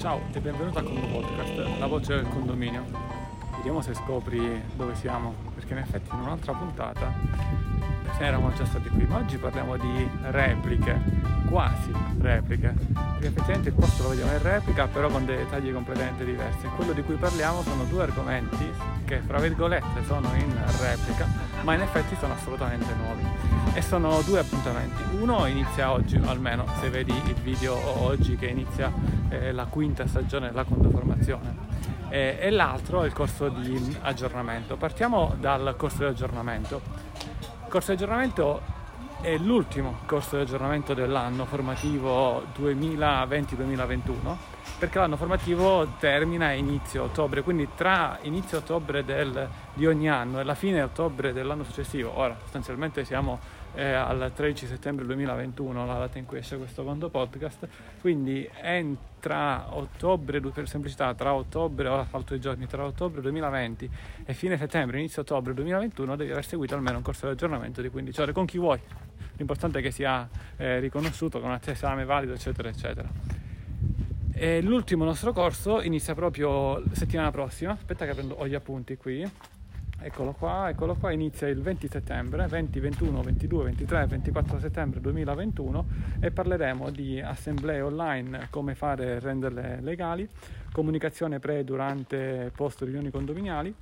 Ciao e benvenuto al Condo Podcast, la voce del condominio. Vediamo se scopri dove siamo, perché in effetti in un'altra puntata se ne eravamo già stati qui, ma oggi parliamo di repliche, quasi repliche, perché effettivamente il posto lo vediamo in replica, però con dei dettagli completamente diversi. Quello di cui parliamo sono due argomenti che, fra virgolette, sono in replica, ma in effetti sono assolutamente nuovi. E sono due appuntamenti. Uno inizia oggi, almeno se vedi il video oggi, che inizia la quinta stagione della condoformazione, e l'altro è il corso di aggiornamento. Partiamo dal corso di aggiornamento. Il corso di aggiornamento è l'ultimo corso di aggiornamento dell'anno formativo 2020-2021, perché l'anno formativo termina inizio ottobre, quindi tra inizio ottobre di ogni anno e la fine ottobre dell'anno successivo. Ora sostanzialmente siamo al 13 settembre 2021, la data in cui esce questo Condo Podcast, quindi tra ottobre, per semplicità, tra ottobre, ho fatto i giorni, tra ottobre 2020 e fine settembre, inizio ottobre 2021 devi aver seguito almeno un corso di aggiornamento di 15 ore con chi vuoi, l'importante è che sia riconosciuto con un esame valido, eccetera eccetera. E l'ultimo nostro corso inizia proprio settimana prossima, aspetta che prendo gli appunti qui, eccolo qua, inizia il 20 settembre, 20, 21, 22, 23, 24 settembre 2021 e parleremo di assemblee online, come fare e renderle legali, comunicazione pre, durante e post riunioni condominiali,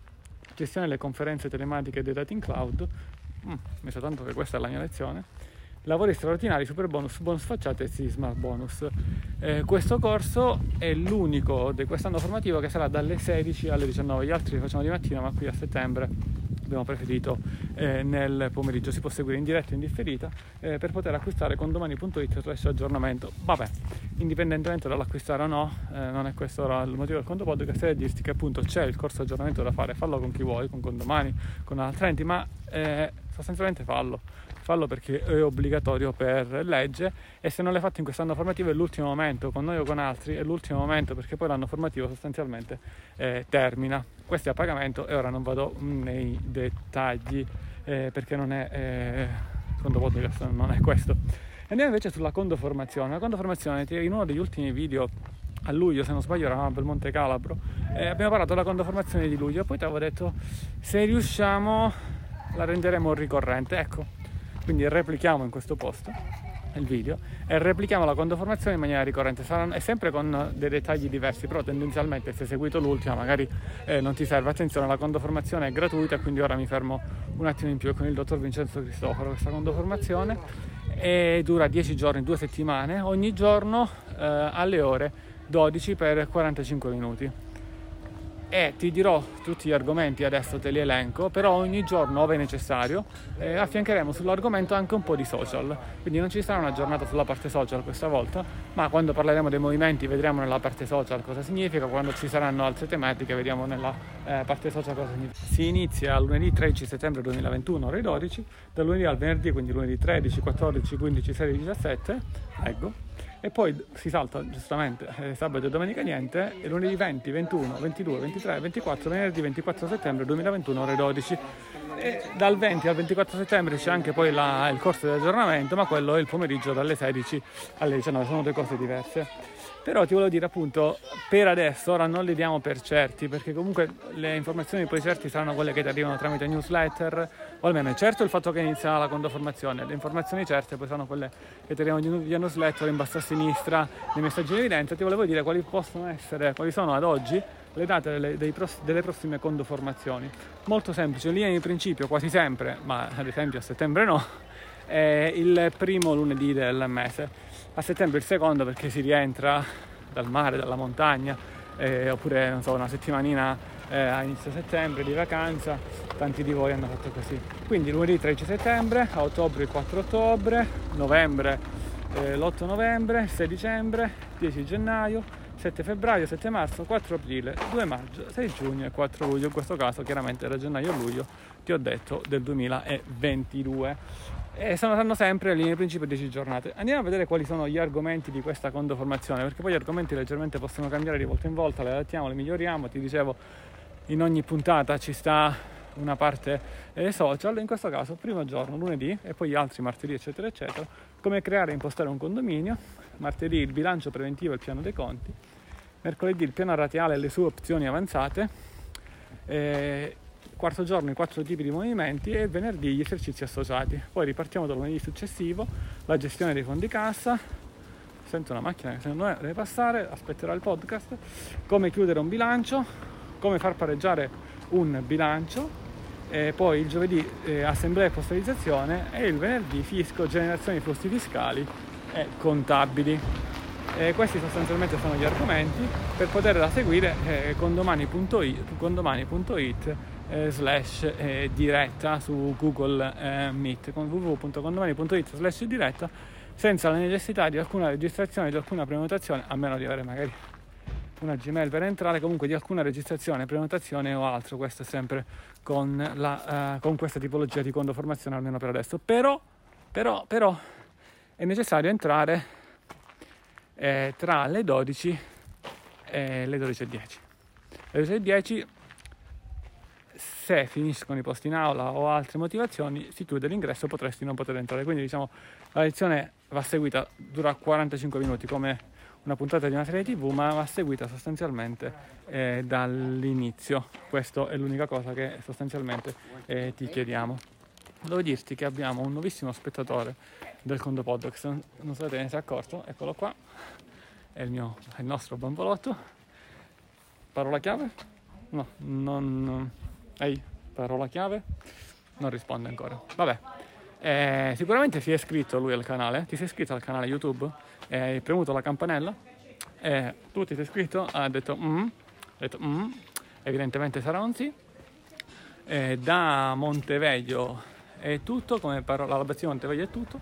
gestione delle conferenze telematiche dei dati in cloud, mi sa tanto che questa è la mia lezione, lavori straordinari, super bonus, bonus facciate e sisma bonus. Questo corso è l'unico di quest'anno formativo che sarà dalle 16 alle 19, gli altri li facciamo di mattina, ma qui a settembre abbiamo preferito nel pomeriggio. Si può seguire in diretta e in differita per poter acquistare condomani.it/aggiornamento. Vabbè, indipendentemente dall'acquistare o no, non è questo il motivo del Condo Podcast, è dirti che appunto c'è il corso aggiornamento da fare, fallo con chi vuoi, con Condomani, con altri enti, ma sostanzialmente fallo perché è obbligatorio per legge, e se non l'hai fatto in quest'anno formativo è l'ultimo momento, con noi o con altri è l'ultimo momento, perché poi l'anno formativo sostanzialmente termina. Questo è a pagamento e ora non vado nei dettagli perché non è Condo Podcast, non è questo. Andiamo invece sulla condoformazione. La condoformazione, in uno degli ultimi video a luglio, se non sbaglio eravamo a Belmonte Calabro, abbiamo parlato della condoformazione di luglio, poi ti avevo detto se riusciamo la renderemo ricorrente, ecco. Quindi replichiamo in questo posto il video e replichiamo la condoformazione in maniera ricorrente. È sempre con dei dettagli diversi, però tendenzialmente se hai seguito l'ultima magari non ti serve. Attenzione, la condoformazione è gratuita, quindi ora mi fermo un attimo in più con il dottor Vincenzo Cristoforo. Questa condoformazione dura 10 giorni, 2 settimane, ogni giorno alle ore 12 per 45 minuti. E ti dirò tutti gli argomenti, adesso te li elenco, però ogni giorno, ove necessario, affiancheremo sull'argomento anche un po' di social, quindi non ci sarà una giornata sulla parte social questa volta, ma quando parleremo dei movimenti vedremo nella parte social cosa significa, quando ci saranno altre tematiche vedremo nella parte social cosa significa. Si inizia lunedì 13 settembre 2021 ore 12, dal lunedì al venerdì, quindi lunedì 13, 14, 15, 16, 17, ecco. E poi si salta giustamente sabato e domenica niente, e lunedì 20, 21, 22, 23, 24, venerdì 24 settembre 2021 ore 12. E dal 20 al 24 settembre c'è anche poi il corso di aggiornamento, ma quello è il pomeriggio dalle 16 alle 19, sono due cose diverse. Però ti volevo dire appunto, per adesso, ora non li diamo per certi, perché comunque le informazioni poi certi saranno quelle che ti arrivano tramite newsletter, o almeno è certo il fatto che inizia la condoformazione, le informazioni certe poi sono quelle che ti arrivano via newsletter in basso a sinistra, nei messaggi di evidenza. Ti volevo dire quali sono ad oggi le date delle prossime condoformazioni. Molto semplice, in linea di principio quasi sempre, ma ad esempio a settembre no, è il primo lunedì del mese, a settembre il secondo perché si rientra dal mare, dalla montagna, oppure non so, una settimanina a inizio settembre di vacanza, tanti di voi hanno fatto così. Quindi lunedì 13 settembre, a ottobre il 4 ottobre, novembre l'8 novembre, 6 dicembre, 10 gennaio, 7 febbraio, 7 marzo, 4 aprile, 2 maggio, 6 giugno e 4 luglio. In questo caso chiaramente era gennaio e luglio, ti ho detto, del 2022. E saranno sempre linee di principio 10 giornate. Andiamo a vedere quali sono gli argomenti di questa condoformazione, perché poi gli argomenti leggermente possono cambiare di volta in volta, le adattiamo, le miglioriamo. Ti dicevo, in ogni puntata ci sta una parte social, in questo caso primo giorno lunedì e poi gli altri martedì, eccetera eccetera. Come creare e impostare un condominio, martedì il bilancio preventivo e il piano dei conti, mercoledì il piano radiale e le sue opzioni avanzate, quarto giorno i quattro tipi di movimenti e venerdì gli esercizi associati. Poi ripartiamo dal lunedì successivo, la gestione dei fondi cassa. Sento una macchina che secondo me deve passare, aspetterò il podcast. Come chiudere un bilancio, come far pareggiare un bilancio, e poi il giovedì assemblea e postalizzazione, e il venerdì fisco, generazione di flussi fiscali e contabili. Questi sostanzialmente sono gli argomenti. Per poterla seguire condomani.it /diretta su Google Meet, con www.condomani.it/diretta, senza la necessità di alcuna registrazione, di alcuna prenotazione, a meno di avere magari una Gmail per entrare, comunque di alcuna registrazione, prenotazione o altro. Questo è sempre con questa tipologia di condoformazione, almeno per adesso. Però è necessario entrare tra le 12 e le 12:10. Le 12:10, se finiscono i posti in aula o altre motivazioni, si chiude l'ingresso, potresti non poter entrare. Quindi diciamo la lezione va seguita, dura 45 minuti come una puntata di una serie TV, ma va seguita sostanzialmente dall'inizio. Questa è l'unica cosa che sostanzialmente ti chiediamo. Devo dirti che abbiamo un nuovissimo spettatore del Condo Podcast, non so se ne sei accorto, eccolo qua, è il nostro bambolotto. Parola chiave? Parola chiave? Non risponde ancora, vabbè. Sicuramente si è iscritto lui al canale. Ti sei iscritto al canale YouTube? Hai premuto la campanella? Tu ti sei iscritto? Ha detto evidentemente sarà un sì. Da Monteveglio è tutto, come parola l'abbazia Monteveglio è tutto,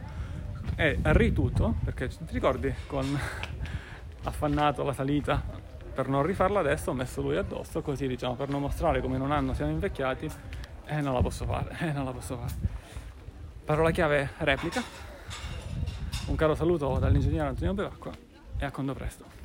è ritutto, perché ti ricordi con affannato la salita, per non rifarla adesso ho messo lui addosso, così diciamo per non mostrare come in un anno siamo invecchiati, e non la posso fare. Parola chiave replica. Un caro saluto dall'ingegnere Antonio Bevacqua e a condo presto.